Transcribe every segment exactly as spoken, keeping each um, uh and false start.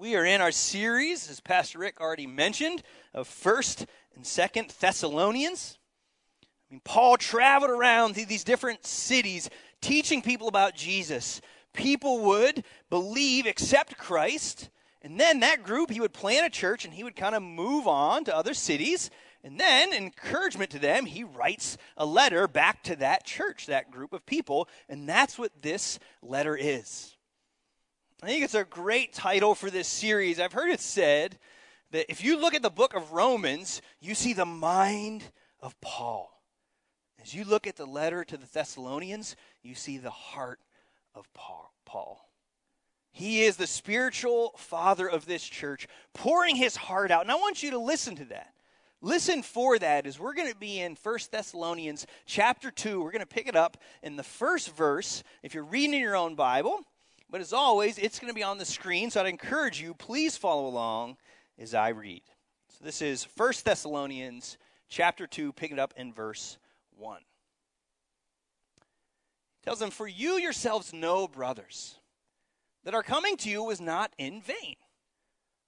We are in our series, as Pastor Rick already mentioned, of First and Second Thessalonians. I mean, Paul traveled around through these different cities teaching people about Jesus. People would believe, accept Christ, and then that group, he would plant a church, and he would kind of move on to other cities. And then, encouragement to them, he writes a letter back to that church, that group of people, and that's what this letter is. I think it's a great title for this series. I've heard it said that if you look at the book of Romans, you see the mind of Paul. As you look at the letter to the Thessalonians, you see the heart of Paul. He is the spiritual father of this church, pouring his heart out. And I want you to listen to that. Listen for that as we're going to be in First Thessalonians chapter two. We're going to pick it up in the first verse if you're reading in your own Bible. But as always, it's going to be on the screen, so I'd encourage you, please follow along as I read. So this is First Thessalonians chapter two, pick it up in verse one. It tells them, "For you yourselves know, brothers, that our coming to you was not in vain.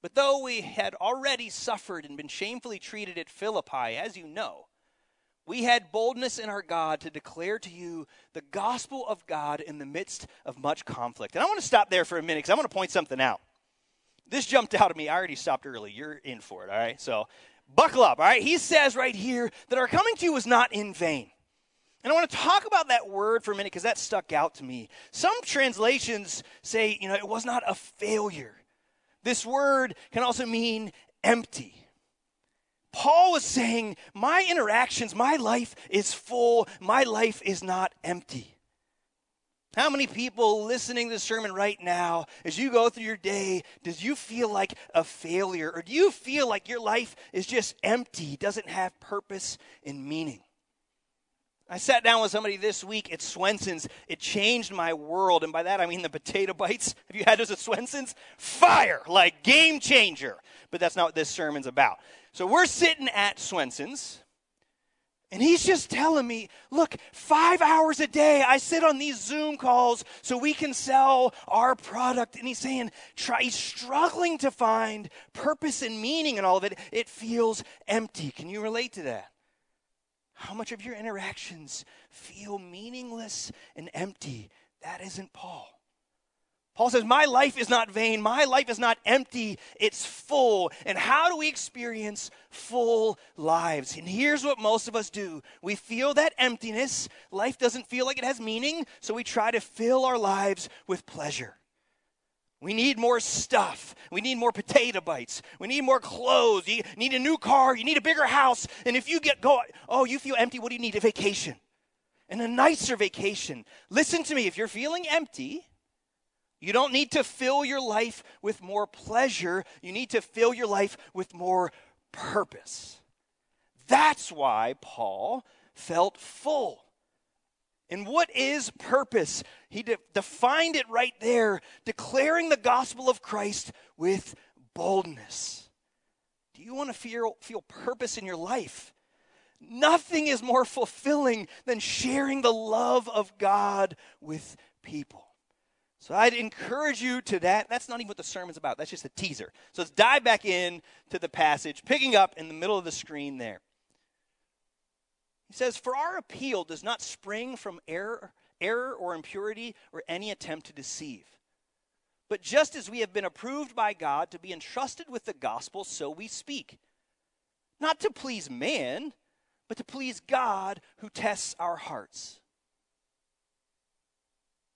But though we had already suffered and been shamefully treated at Philippi, as you know, we had boldness in our God to declare to you the gospel of God in the midst of much conflict." And I want to stop there for a minute because I want to point something out. This jumped out at me. I already stopped early. You're in for it, all right? So buckle up, all right? He says right here that our coming to you was not in vain. And I want to talk about that word for a minute because that stuck out to me. Some translations say, you know, it was not a failure. This word can also mean empty. Paul was saying, my interactions, my life is full. My life is not empty. How many people listening to this sermon right now, as you go through your day, does you feel like a failure? Or do you feel like your life is just empty, doesn't have purpose and meaning? I sat down with somebody this week at Swenson's. It changed my world, and by that I mean the potato bites. Have you had those at Swenson's? Fire, like game changer. But that's not what this sermon's about. So we're sitting at Swenson's, and he's just telling me, look, five hours a day I sit on these Zoom calls so we can sell our product. And he's saying, try, he's struggling to find purpose and meaning in all of it. It feels empty. Can you relate to that? How much of your interactions feel meaningless and empty? That isn't Paul. Paul says, my life is not vain. My life is not empty. It's full. And how do we experience full lives? And here's what most of us do. We feel that emptiness. Life doesn't feel like it has meaning, so we try to fill our lives with pleasure. We need more stuff. We need more potato bites. We need more clothes. You need a new car. You need a bigger house. And if you get go, oh, you feel empty. What do you need? A vacation. And a nicer vacation. Listen to me. If you're feeling empty, you don't need to fill your life with more pleasure. You need to fill your life with more purpose. That's why Paul felt full. And what is purpose? He de- defined it right there, declaring the gospel of Christ with boldness. Do you want to feel, feel purpose in your life? Nothing is more fulfilling than sharing the love of God with people. So I'd encourage you to that. That's not even what the sermon's about. That's just a teaser. So let's dive back in to the passage, picking up in the middle of the screen there. He says, "For our appeal does not spring from error, error or impurity or any attempt to deceive. But just as we have been approved by God to be entrusted with the gospel, so we speak. Not to please man, but to please God who tests our hearts.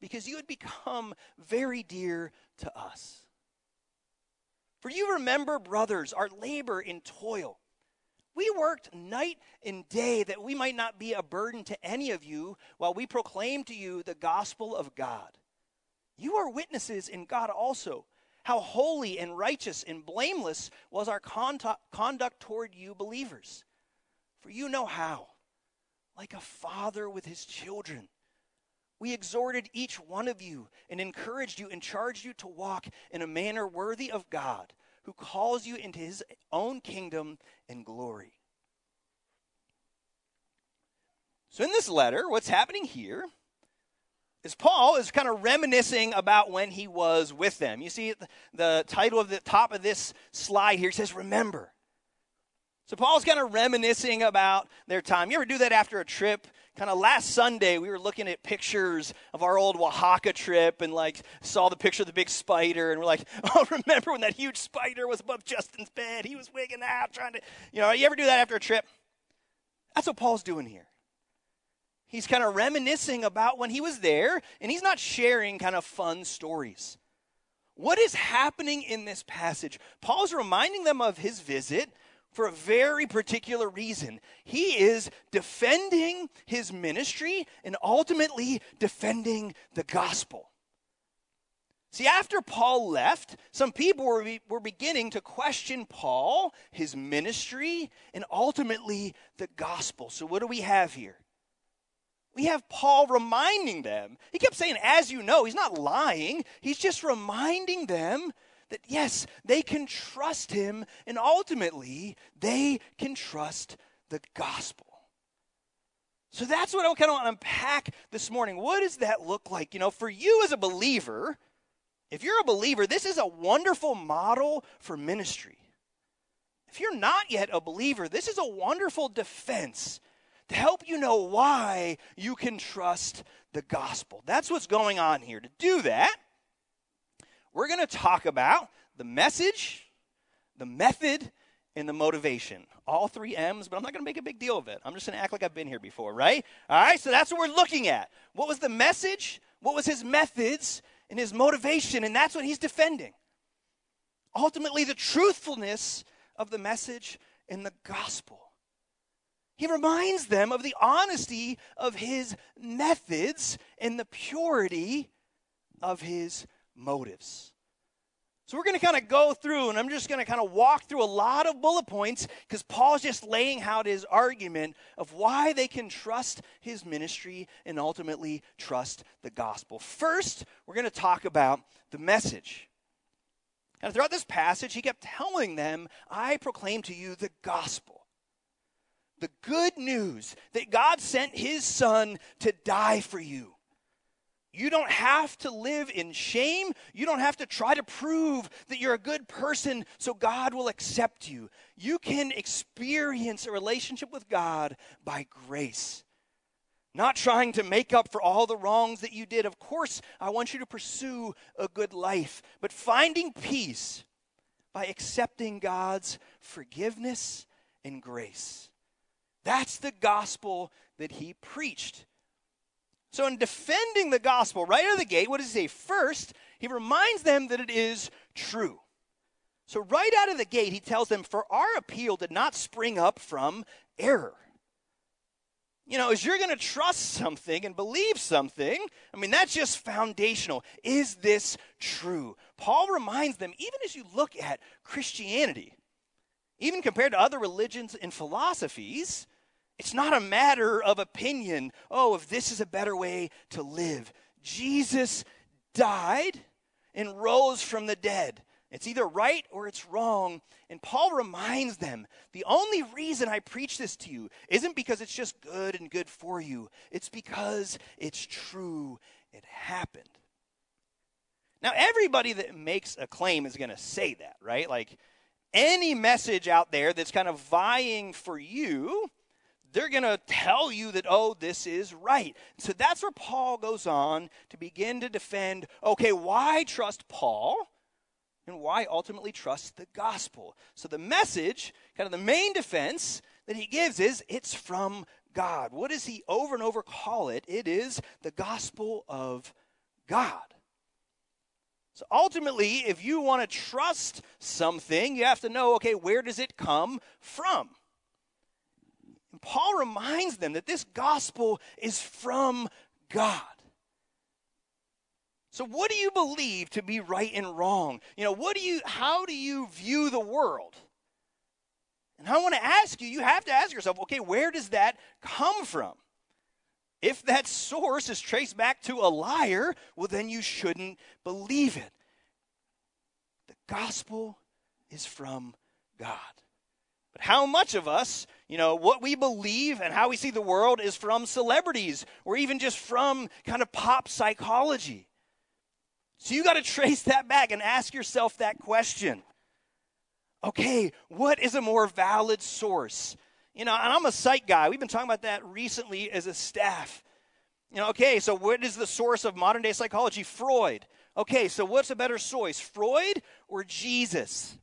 because you had become very dear to us. For you remember, brothers, our labor and toil. We worked night and day that we might not be a burden to any of you while we proclaim to you the gospel of God. You are witnesses, and God also, How holy and righteous and blameless was our conduct toward you believers. For you know how, like a father with his children, we exhorted each one of you and encouraged you and charged you to walk in a manner worthy of God, who calls you into his own kingdom and glory. So in this letter, what's happening here is Paul is kind of reminiscing about when he was with them. You see the title of the top of this slide here says, Remember. So Paul's kind of reminiscing about their time. You ever do that after a trip? Kind of last Sunday, we were looking at pictures of our old Oaxaca trip and, like, saw the picture of the big spider. And we're like, oh, remember when that huge spider was above Justin's bed? He was wigging out trying to, you know, you ever do that after a trip? That's what Paul's doing here. He's kind of reminiscing about when he was there, and he's not sharing kind of fun stories. What is happening in this passage? Paul's reminding them of his visit, for a very particular reason. He is defending his ministry and ultimately defending the gospel. See, after Paul left, some people were, be, were beginning to question Paul, his ministry, and ultimately the gospel. So what do we have here? We have Paul reminding them. He kept saying, as you know, he's not lying. He's just reminding them that yes, they can trust him, and ultimately, they can trust the gospel. So that's what I kind of want to unpack this morning. What does that look like? You know, for you as a believer, if you're a believer, this is a wonderful model for ministry. If you're not yet a believer, this is a wonderful defense to help you know why you can trust the gospel. That's what's going on here. To do that, we're going to talk about the message, the method, and the motivation. All three M's, but I'm not going to make a big deal of it. I'm just going to act like I've been here before, right? All right, so that's what we're looking at. What was the message? What was his methods and his motivation? And that's what he's defending. Ultimately, the truthfulness of the message in the gospel. He reminds them of the honesty of his methods and the purity of his motives. So we're going to kind of go through, and I'm just going to kind of walk through a lot of bullet points because Paul's just laying out his argument of why they can trust his ministry and ultimately trust the gospel. First, we're going to talk about the message. And throughout this passage, he kept telling them, I proclaim to you the gospel. The good news that God sent his son to die for you. You don't have to live in shame. You don't have to try to prove that you're a good person so God will accept you. You can experience a relationship with God by grace. Not trying to make up for all the wrongs that you did. Of course, I want you to pursue a good life, but finding peace by accepting God's forgiveness and grace. That's the gospel that he preached. So in defending the gospel, right out of the gate, what does he say? First, he reminds them that it is true. So right out of the gate, he tells them, for our appeal did not spring up from error. You know, as you're going to trust something and believe something, I mean, that's just foundational. Is this true? Paul reminds them, even as you look at Christianity, even compared to other religions and philosophies, it's not a matter of opinion, oh, if this is a better way to live. Jesus died and rose from the dead. It's either right or it's wrong. And Paul reminds them, the only reason I preach this to you isn't because it's just good and good for you. It's because it's true. It happened. Now, everybody that makes a claim is going to say that, right? Like any message out there that's kind of vying for you, they're going to tell you that, oh, this is right. So that's where Paul goes on to begin to defend, okay, why trust Paul and why ultimately trust the gospel? So the message, kind of the main defense that he gives is it's from God. What does he over and over call it? It is the gospel of God. So ultimately, if you want to trust something, you have to know, okay, where does it come from? Paul reminds them that this gospel is from God. So what do you believe to be right and wrong? You know, what do you, how do you view the world? And I want to ask you, you have to ask yourself, okay, where does that come from? If that source is traced back to a liar, well, then you shouldn't believe it. The gospel is from God. But how much of us, you know, what we believe and how we see the world is from celebrities or even just from kind of pop psychology. So you got to trace that back and ask yourself that question. Okay, what is a more valid source? You know, and I'm a psych guy. We've been talking about that recently as a staff. You know, okay, so what is the source of modern day psychology? Freud. Okay, so what's a better choice, Freud or Jesus?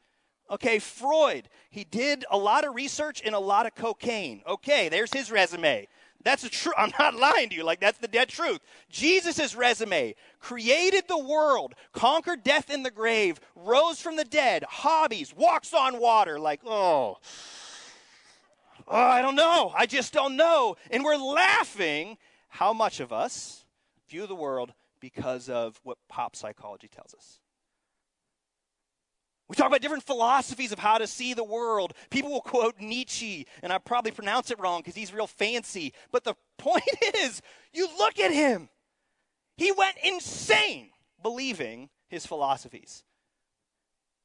Okay, Freud, he did a lot of research and a lot of cocaine. Okay, there's his resume. That's a true, I'm not lying to you, like that's the dead truth. Jesus' resume, created the world, conquered death in the grave, rose from the dead, hobbies, walks on water, like, oh... Oh, I don't know. I just don't know. And we're laughing. How much of us view the world because of what pop psychology tells us? We talk about different philosophies of how to see the world. People will quote Nietzsche, and I probably pronounce it wrong because he's real fancy. But the point is, you look at him. He went insane believing his philosophies.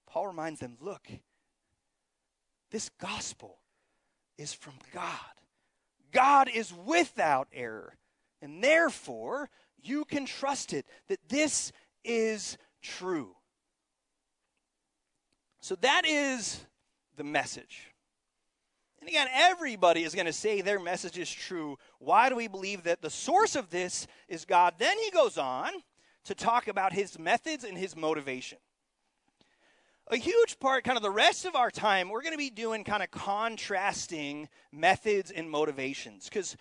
Paul reminds them, look, this gospel is from God. God is without error, and therefore you can trust it, that this is true. So that is the message. And again, everybody is going to say their message is true. Why do we believe that the source of this is God? Then he goes on to talk about his methods and his motivation. A huge part, kind of the rest of our time, we're going to be doing kind of contrasting methods and motivations. Because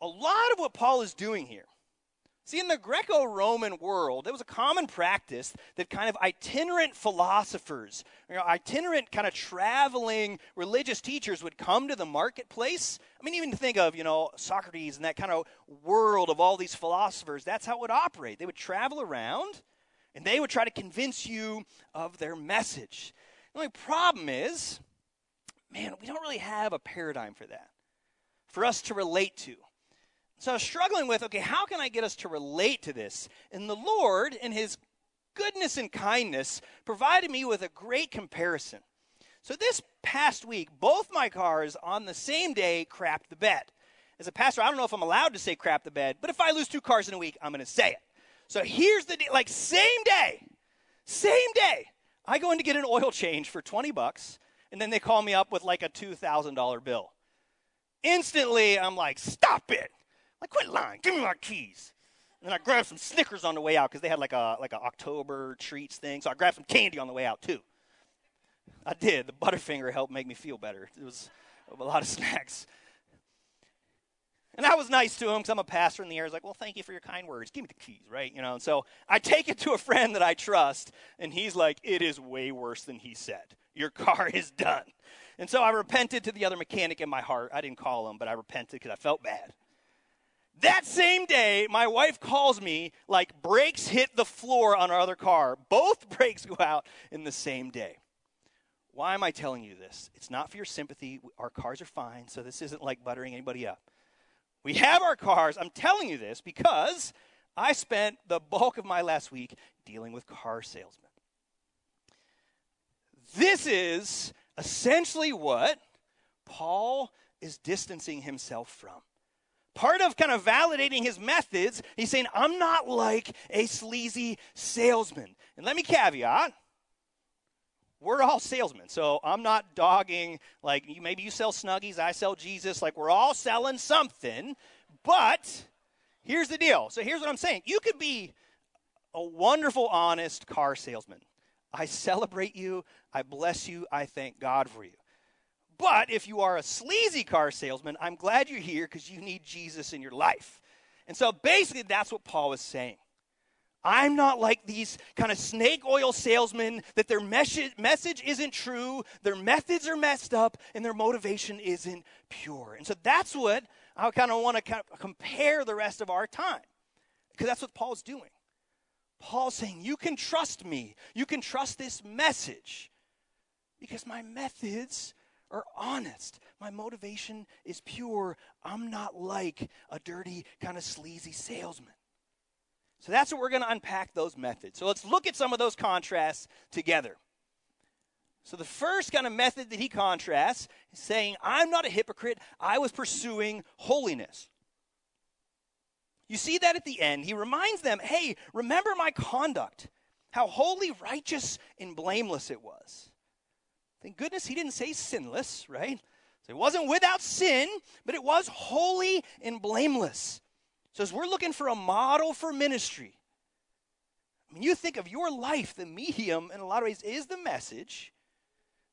a lot of what Paul is doing here, see, in the Greco-Roman world, it was a common practice that kind of itinerant philosophers, you know, itinerant kind of traveling religious teachers would come to the marketplace. I mean, even think of, you know, Socrates and that kind of world of all these philosophers, that's how it would operate. They would travel around. And they would try to convince you of their message. The only problem is, man, we don't really have a paradigm for that, for us to relate to. So I was struggling with, okay, how can I get us to relate to this? And the Lord, in his goodness and kindness, provided me with a great comparison. So this past week, both my cars on the same day crapped the bed. As a pastor, I don't know if I'm allowed to say crap the bed, but if I lose two cars in a week, I'm going to say it. So here's the deal, like same day, same day, I go in to get an oil change for twenty bucks, and then they call me up with like a two thousand dollars bill. Instantly, I'm like, stop it. Like, quit lying, give me my keys. And then I grabbed some Snickers on the way out because they had like a like an October treats thing, so I grabbed some candy on the way out too. I did, the Butterfinger helped make me feel better. It was a lot of snacks. And I was nice to him because I'm a pastor in the air. I was like, well, thank you for your kind words. Give me the keys, right? You know, and so I take it to a friend that I trust, and he's like, it is way worse than he said. Your car is done. And so I repented to the other mechanic in my heart. I didn't call him, but I repented because I felt bad. That same day, my wife calls me like brakes hit the floor on our other car. Both brakes go out in the same day. Why am I telling you this? It's not for your sympathy. Our cars are fine, so this isn't like buttering anybody up. We have our cars. I'm telling you this because I spent the bulk of my last week dealing with car salesmen. This is essentially what Paul is distancing himself from. Part of kind of validating his methods, he's saying, I'm not like a sleazy salesman. And let me caveat, we're all salesmen, so I'm not dogging, like, you, maybe you sell Snuggies, I sell Jesus, like, we're all selling something, but here's the deal. So here's what I'm saying. You could be a wonderful, honest car salesman. I celebrate you, I bless you, I thank God for you. But if you are a sleazy car salesman, I'm glad you're here because you need Jesus in your life. And so basically that's what Paul is saying. I'm not like these kind of snake oil salesmen that their mes- message isn't true, their methods are messed up, and their motivation isn't pure. And so that's what I kind of want to kind of compare the rest of our time, because that's what Paul's doing. Paul's saying, you can trust me. You can trust this message because my methods are honest. My motivation is pure. I'm not like a dirty, kind of sleazy salesman. So that's what we're going to unpack, those methods. So let's look at some of those contrasts together. So the first kind of method that he contrasts is saying, I'm not a hypocrite. I was pursuing holiness. You see that at the end. He reminds them, hey, remember my conduct, how holy, righteous, and blameless it was. Thank goodness he didn't say sinless, right? So it wasn't without sin, but it was holy and blameless. So as we're looking for a model for ministry, I mean, you think of your life, the medium in a lot of ways is the message.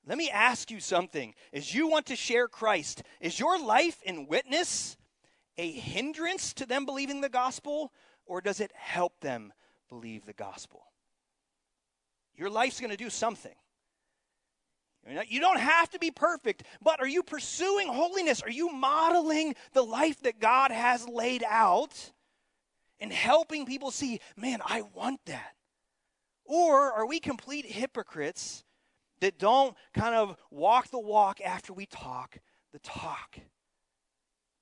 Let me ask you something. As you want to share Christ, is your life in witness a hindrance to them believing the gospel, or does it help them believe the gospel? Your life's going to do something. You don't have to be perfect, but are you pursuing holiness? Are you modeling the life that God has laid out and helping people see, man, I want that? Or are we complete hypocrites that don't kind of walk the walk after we talk the talk?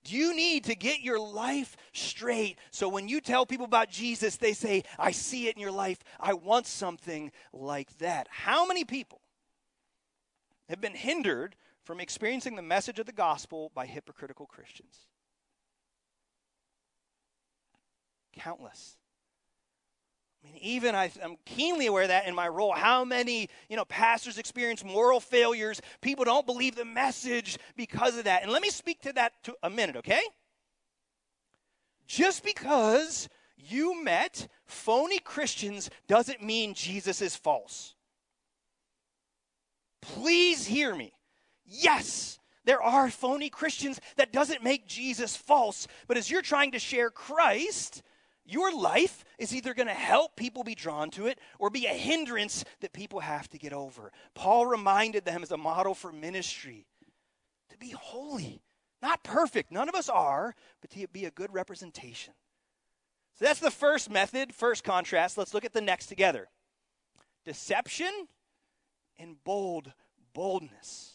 Do you need to get your life straight so when you tell people about Jesus, they say, I see it in your life. I want something like that. How many people have been hindered from experiencing the message of the gospel by hypocritical Christians? Countless. I mean, even I, I'm keenly aware of that in my role. How many, you know, pastors experience moral failures? People don't believe the message because of that. And let me speak to that to a minute, okay? Just because you met phony Christians doesn't mean Jesus is false. Please hear me. Yes, there are phony Christians. That doesn't make Jesus false. But as you're trying to share Christ, your life is either going to help people be drawn to it or be a hindrance that people have to get over. Paul reminded them as a model for ministry to be holy, not perfect. None of us are, but to be a good representation. So that's the first method, first contrast. Let's look at the next together. Deception and bold boldness.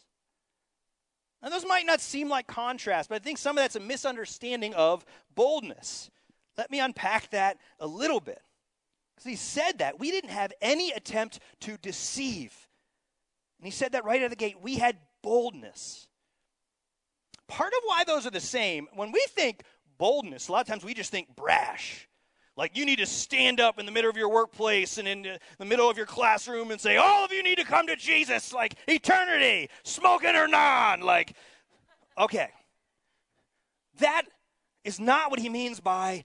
Now, those might not seem like contrast, but I think some of that's a misunderstanding of boldness. Let me unpack that a little bit. Because he said that we didn't have any attempt to deceive. And he said that right out of the gate. We had boldness. Part of why those are the same, when we think boldness, a lot of times we just think brash. Like you need to stand up in the middle of your workplace and in the middle of your classroom and say, all of you need to come to Jesus, like eternity, smoking or non. Like, okay. That is not what he means by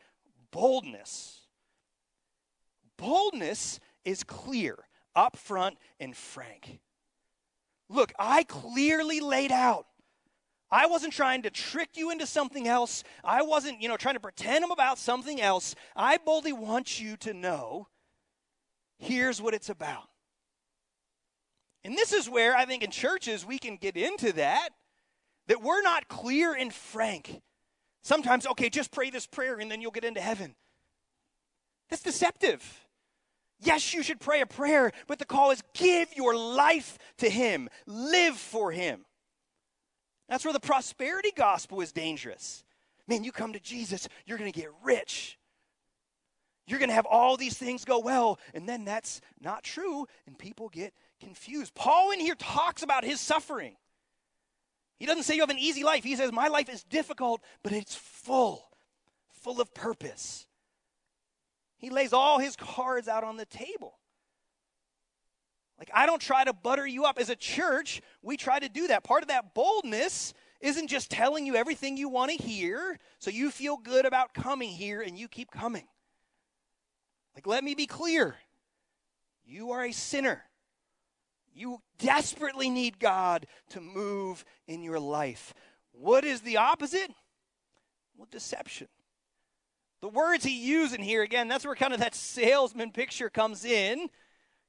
boldness. Boldness is clear, upfront, and frank. Look, I clearly laid out. I wasn't trying to trick you into something else. I wasn't, you know, trying to pretend about something else. I boldly want you to know, here's what it's about. And this is where I think in churches we can get into that, that we're not clear and frank. Sometimes, okay, just pray this prayer and then you'll get into heaven. That's deceptive. Yes, you should pray a prayer, but the call is give your life to him. Live for him. That's where the prosperity gospel is dangerous. Man, you come to Jesus, you're going to get rich. You're going to have all these things go well, and then that's not true, and people get confused. Paul in here talks about his suffering. He doesn't say you have an easy life. He says, my life is difficult, but it's full, full of purpose. He lays all his cards out on the table. Like, I don't try to butter you up. As a church, we try to do that. Part of that boldness isn't just telling you everything you want to hear so you feel good about coming here and you keep coming. Like, let me be clear. You are a sinner. You desperately need God to move in your life. What is the opposite? Well, deception. The words he used in here, again, that's where kind of that salesman picture comes in.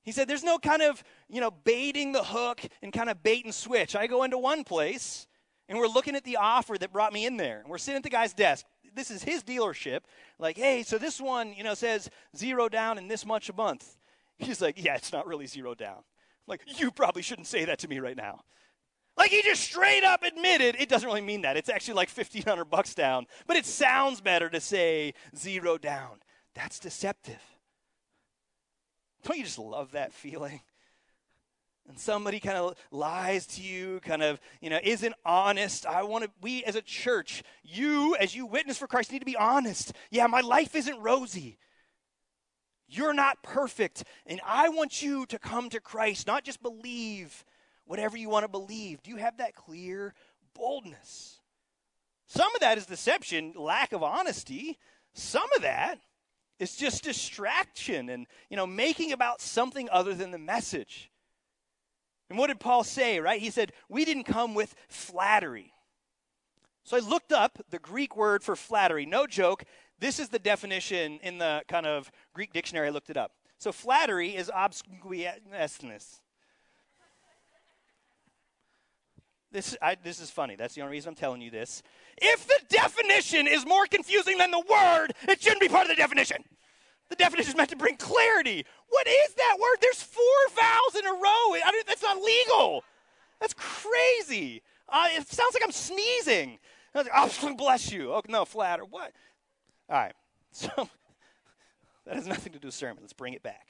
He said there's no kind of, you know, baiting the hook and kind of bait and switch. I go into one place, and we're looking at the offer that brought me in there. And we're sitting at the guy's desk. this is his dealership. Like, hey, so this one, you know, says zero down and this much a month. He's like, yeah, it's not really zero down. I'm like, you probably shouldn't say that to me right now. Like, he just straight up admitted it doesn't really mean that. It's actually like fifteen hundred bucks down, but it sounds better to say zero down. That's deceptive. Don't you just love that feeling? And somebody kind of lies to you, kind of, you know, isn't honest. I want to, we as a church, you as you witness for Christ need to be honest. Yeah, my life isn't rosy. You're not perfect. And I want you to come to Christ, not just believe whatever you want to believe. Do you have that clear boldness? Some of that is deception, lack of honesty. Some of that is just distraction and, you know, making about something other than the message. And what did Paul say, right? He said, we didn't come with flattery. So I looked up the Greek word for flattery. No joke, this is the definition in the kind of Greek dictionary. I looked it up. So flattery is obsequiousness. This, I, this is funny. That's the only reason I'm telling you this. If the definition is more confusing than the word, it shouldn't be part of the definition. The definition is meant to bring clarity. What is that word? There's four vowels in a row. I don't, that's not legal. That's crazy. Uh, it sounds like I'm sneezing. I was like, oh, bless you. Oh, no, flatter. What? All right. So that has nothing to do with sermon. Let's bring it back.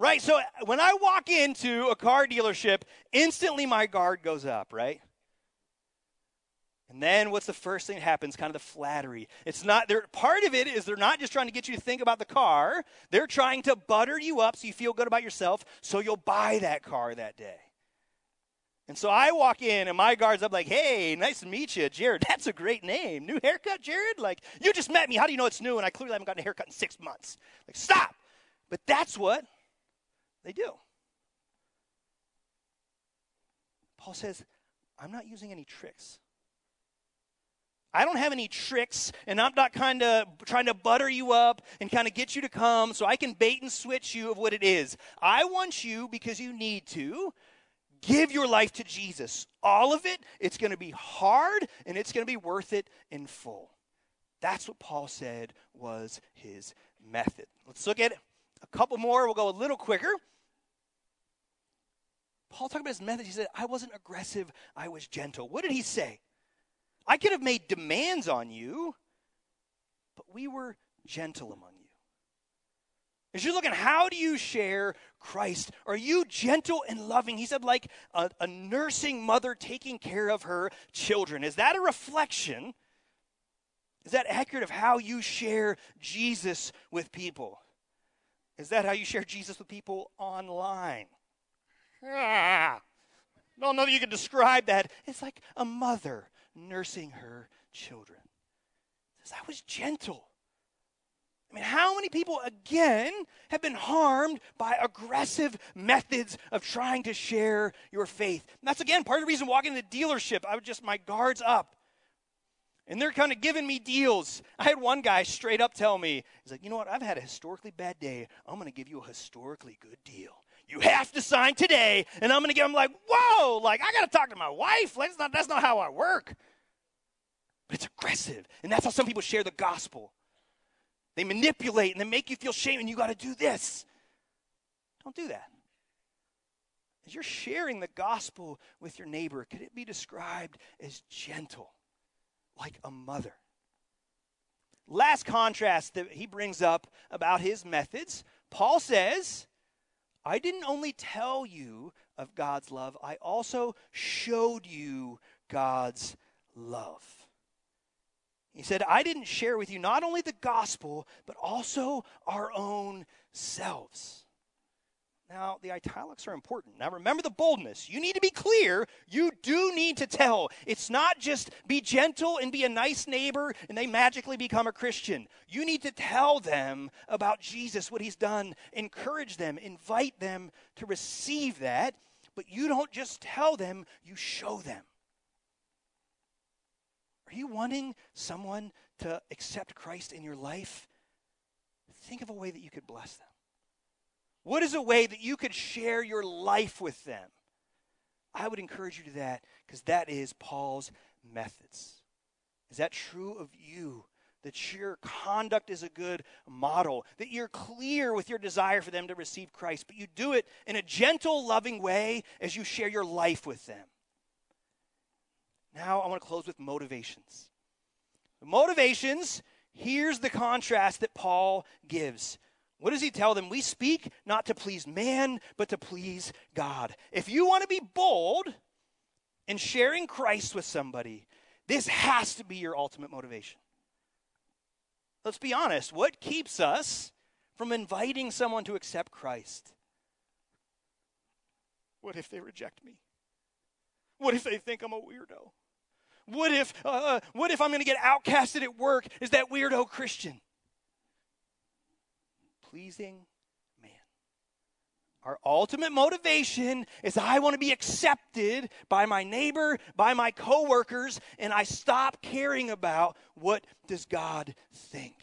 Right, so when I walk into a car dealership, instantly my guard goes up, right? And then what's the first thing that happens? Kind of the flattery. It's not, they're, part of it is they're not just trying to get you to think about the car. They're trying to butter you up so you feel good about yourself so you'll buy that car that day. And so I walk in and my guard's up like, hey, nice to meet you, Jared. That's a great name. New haircut, Jared? Like, you just met me. How do you know it's new? And I clearly haven't gotten a haircut in six months. Like, stop. But that's what they do. Paul says, I'm not using any tricks. I don't have any tricks, and I'm not kind of trying to butter you up and kind of get you to come so I can bait and switch you of what it is. I want you, because you need to, give your life to Jesus. All of it, it's going to be hard, and it's going to be worth it in full. That's what Paul said was his method. Let's look at a couple more. We'll go a little quicker. Paul talked about his method. He said, I wasn't aggressive. I was gentle. What did he say? I could have made demands on you, but we were gentle among you. As you're looking, how do you share Christ? Are you gentle and loving? He said, like a, a nursing mother taking care of her children. Is that a reflection? Is that accurate of how you share Jesus with people? Is that how you share Jesus with people online? Ah, don't know that you can describe that. It's like a mother nursing her children. It says, I was gentle. I mean, how many people, again, have been harmed by aggressive methods of trying to share your faith? And that's, again, part of the reason walking into the dealership, I would just, my guard's up. And they're kind of giving me deals. I had one guy straight up tell me, he's like, you know what, I've had a historically bad day. I'm going to give you a historically good deal. You have to sign today, and I'm going to give him like, whoa, like, I got to talk to my wife. That's not, that's not how I work. But it's aggressive, and that's how some people share the gospel. They manipulate, and they make you feel shame, and you got to do this. Don't do that. As you're sharing the gospel with your neighbor, could it be described as gentle? Like a mother. Last contrast that he brings up about his methods, Paul says, I didn't only tell you of God's love, I also showed you God's love. He said, I didn't share with you not only the gospel, but also our own selves. Now, the italics are important. Now, remember the boldness. You need to be clear. You do need to tell. It's not just be gentle and be a nice neighbor and they magically become a Christian. You need to tell them about Jesus, what he's done. Encourage them. Invite them to receive that. But you don't just tell them. You show them. Are you wanting someone to accept Christ in your life? Think of a way that you could bless them. What is a way that you could share your life with them? I would encourage you to that because that is Paul's methods. Is that true of you? That your conduct is a good model, that you're clear with your desire for them to receive Christ, but you do it in a gentle, loving way as you share your life with them. Now I want to close with motivations. The motivations, here's the contrast that Paul gives. What does he tell them? We speak not to please man, but to please God. If you want to be bold in sharing Christ with somebody, this has to be your ultimate motivation. Let's be honest. What keeps us from inviting someone to accept Christ? What if they reject me? What if they think I'm a weirdo? What if, uh, what if I'm going to get outcasted at work as that weirdo Christian? Pleasing man. Our ultimate motivation is I want to be accepted by my neighbor, by my coworkers, and I stop caring about what does God think.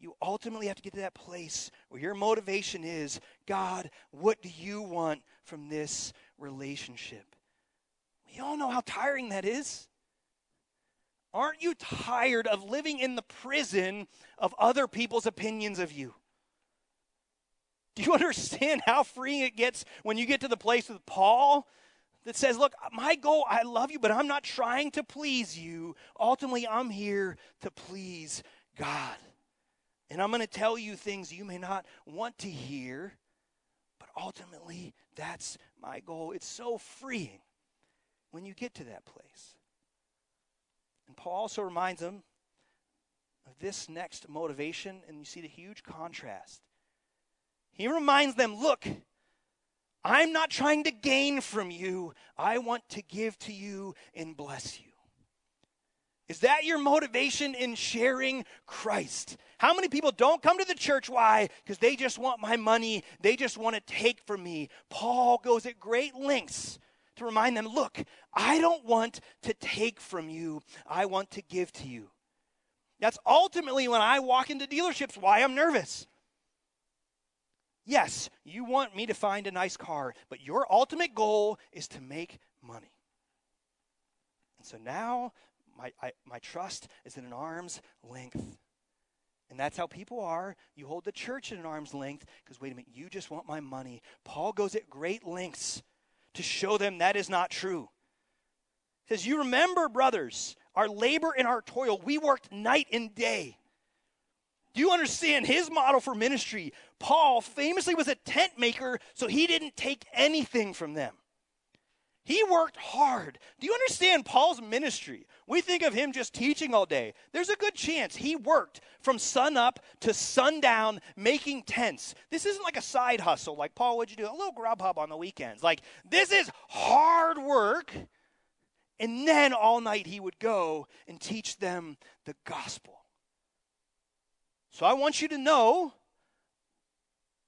You ultimately have to get to that place where your motivation is, God, what do you want from this relationship? We all know how tiring that is. Aren't you tired of living in the prison of other people's opinions of you? Do you understand how freeing it gets when you get to the place with Paul that says, look, my goal, I love you, but I'm not trying to please you. Ultimately, I'm here to please God. And I'm going to tell you things you may not want to hear, but ultimately, that's my goal. It's so freeing when you get to that place. And Paul also reminds them of this next motivation, and you see the huge contrast. He reminds them, look, I'm not trying to gain from you. I want to give to you and bless you. Is that your motivation in sharing Christ? How many people don't come to the church? Why? Because they just want my money. They just want to take from me. Paul goes at great lengths to remind them, look, I don't want to take from you. I want to give to you. That's ultimately when I walk into dealerships why I'm nervous. Yes, you want me to find a nice car, but your ultimate goal is to make money. And so now my, I, my trust is at an arm's length. And that's how people are. You hold the church at an arm's length because, wait a minute, you just want my money. Paul goes at great lengths to show them that is not true. He says, you remember, brothers, our labor and our toil. We worked night and day. Do you understand his model for ministry? Paul famously was a tent maker, so he didn't take anything from them. He worked hard. Do you understand Paul's ministry? We think of him just teaching all day. There's a good chance he worked from sun up to sundown making tents. This isn't like a side hustle, like, Paul, what'd you do? A little Grubhub on the weekends. Like, this is hard work. And then all night he would go and teach them the gospel. So I want you to know,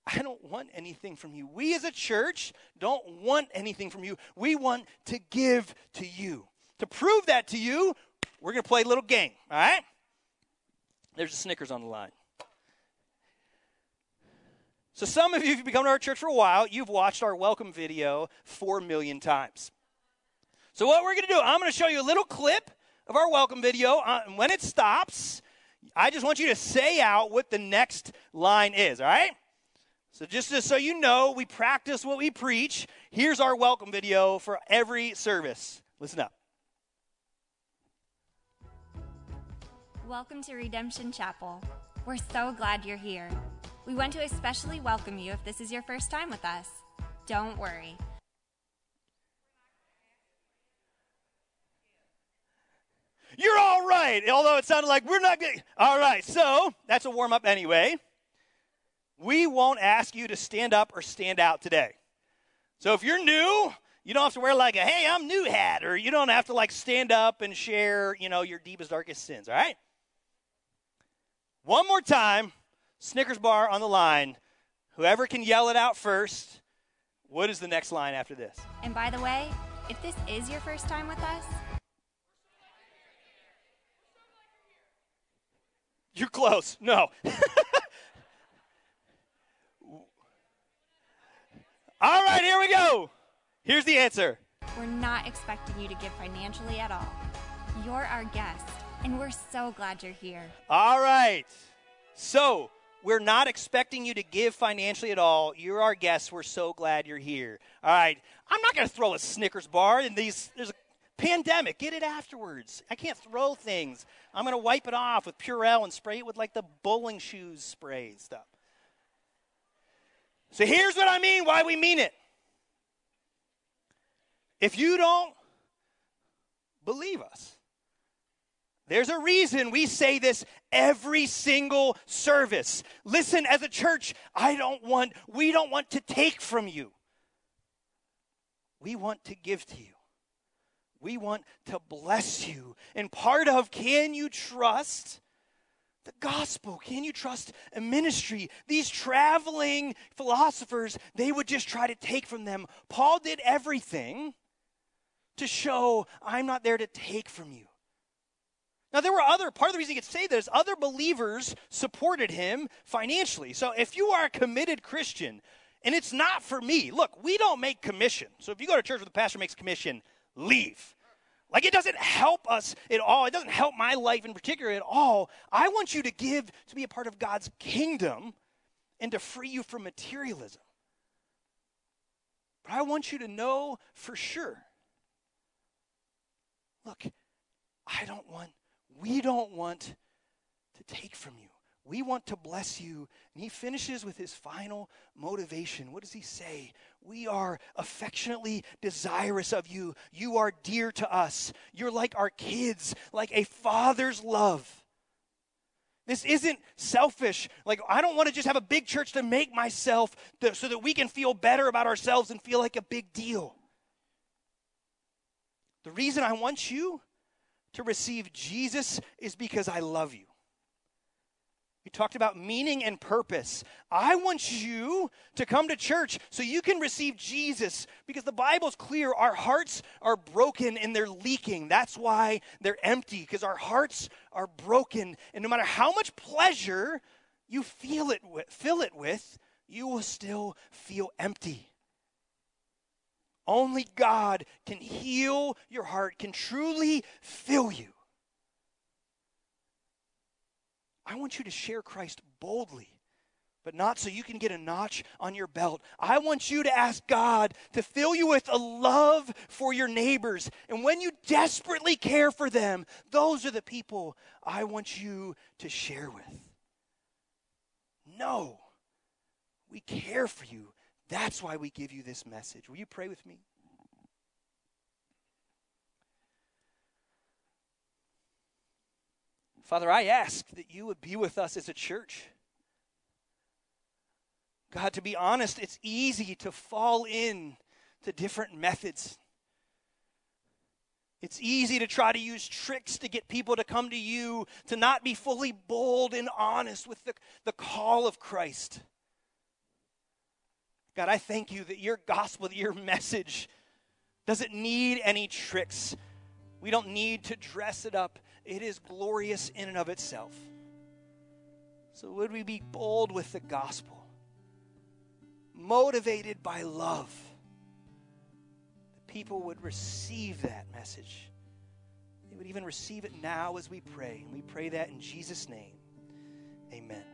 I don't want anything from you. We as a church don't want anything from you. We want to give to you. To prove that to you, we're going to play a little game, all right? There's a Snickers on the line. So some of you, if you've been coming to our church for a while, you've watched our welcome video four million times. So what we're going to do, I'm going to show you a little clip of our welcome video. And when it stops, I just want you to say out what the next line is, all right? So just so you know, we practice what we preach. Here's our welcome video for every service. Listen up. Welcome to Redemption Chapel. We're so glad you're here. We want to especially welcome you if this is your first time with us. Don't worry. You're all right, although it sounded like we're not good. All right, so that's a warm-up anyway. We won't ask you to stand up or stand out today. So if you're new, you don't have to wear like a, hey, I'm new hat, or you don't have to like stand up and share, you know, your deepest, darkest sins, all right? One more time, Snickers bar on the line. Whoever can yell it out first, what is the next line after this? And by the way, if this is your first time with us, you're close. No. All right, here we go. Here's the answer. We're not expecting you to give financially at all. you're our guest, and we're so glad you're here. All right. So we're not expecting you to give financially at all. You're our guest. We're so glad you're here. All right. I'm not going to throw a Snickers bar in these. There's a pandemic. Get it afterwards. I can't throw things. I'm going to wipe it off with Purell and spray it with like the bowling shoes spray stuff. So here's what I mean, why we mean it. If you don't believe us, there's a reason we say this every single service. Listen, as a church, I don't want, we don't want to take from you. We want to give to you. We want to bless you. And part of, can you trust the gospel? Can you trust a ministry? These traveling philosophers, they would just try to take from them. Paul did everything to show, I'm not there to take from you. Now, there were other, part of the reason he could say this, other believers supported him financially. So if you are a committed Christian, and it's not for me. Look, we don't make commission. So if you go to church where the pastor makes commission, leave. Like, it doesn't help us at all. It doesn't help my life in particular at all. I want you to give to be a part of God's kingdom and to free you from materialism. But I want you to know for sure. Look, I don't want, we don't want to take from you. We want to bless you. And he finishes with his final motivation. What does he say? We are affectionately desirous of you. You are dear to us. You're like our kids, like a father's love. This isn't selfish. Like, I don't want to just have a big church to make myself th- so that we can feel better about ourselves and feel like a big deal. The reason I want you to receive Jesus is because I love you. We talked about meaning and purpose. I want you to come to church so you can receive Jesus, because the Bible's clear. Our hearts are broken and they're leaking. That's why they're empty, because our hearts are broken. And no matter how much pleasure you feel it with, fill it with, you will still feel empty. Only God can heal your heart, can truly fill you. I want you to share Christ boldly, but not so you can get a notch on your belt. I want you to ask God to fill you with a love for your neighbors. And when you desperately care for them, those are the people I want you to share with. No, we care for you. That's why we give you this message. Will you pray with me? Father, I ask that you would be with us as a church. God, to be honest, it's easy to fall in to different methods. It's easy to try to use tricks to get people to come to you, to not be fully bold and honest with the, the call of Christ. God, I thank you that your gospel, that your message doesn't need any tricks. We don't need to dress it up. It is glorious in and of itself. So would we be bold with the gospel, motivated by love, that people would receive that message. They would even receive it now as we pray. And we pray that in Jesus' name. Amen.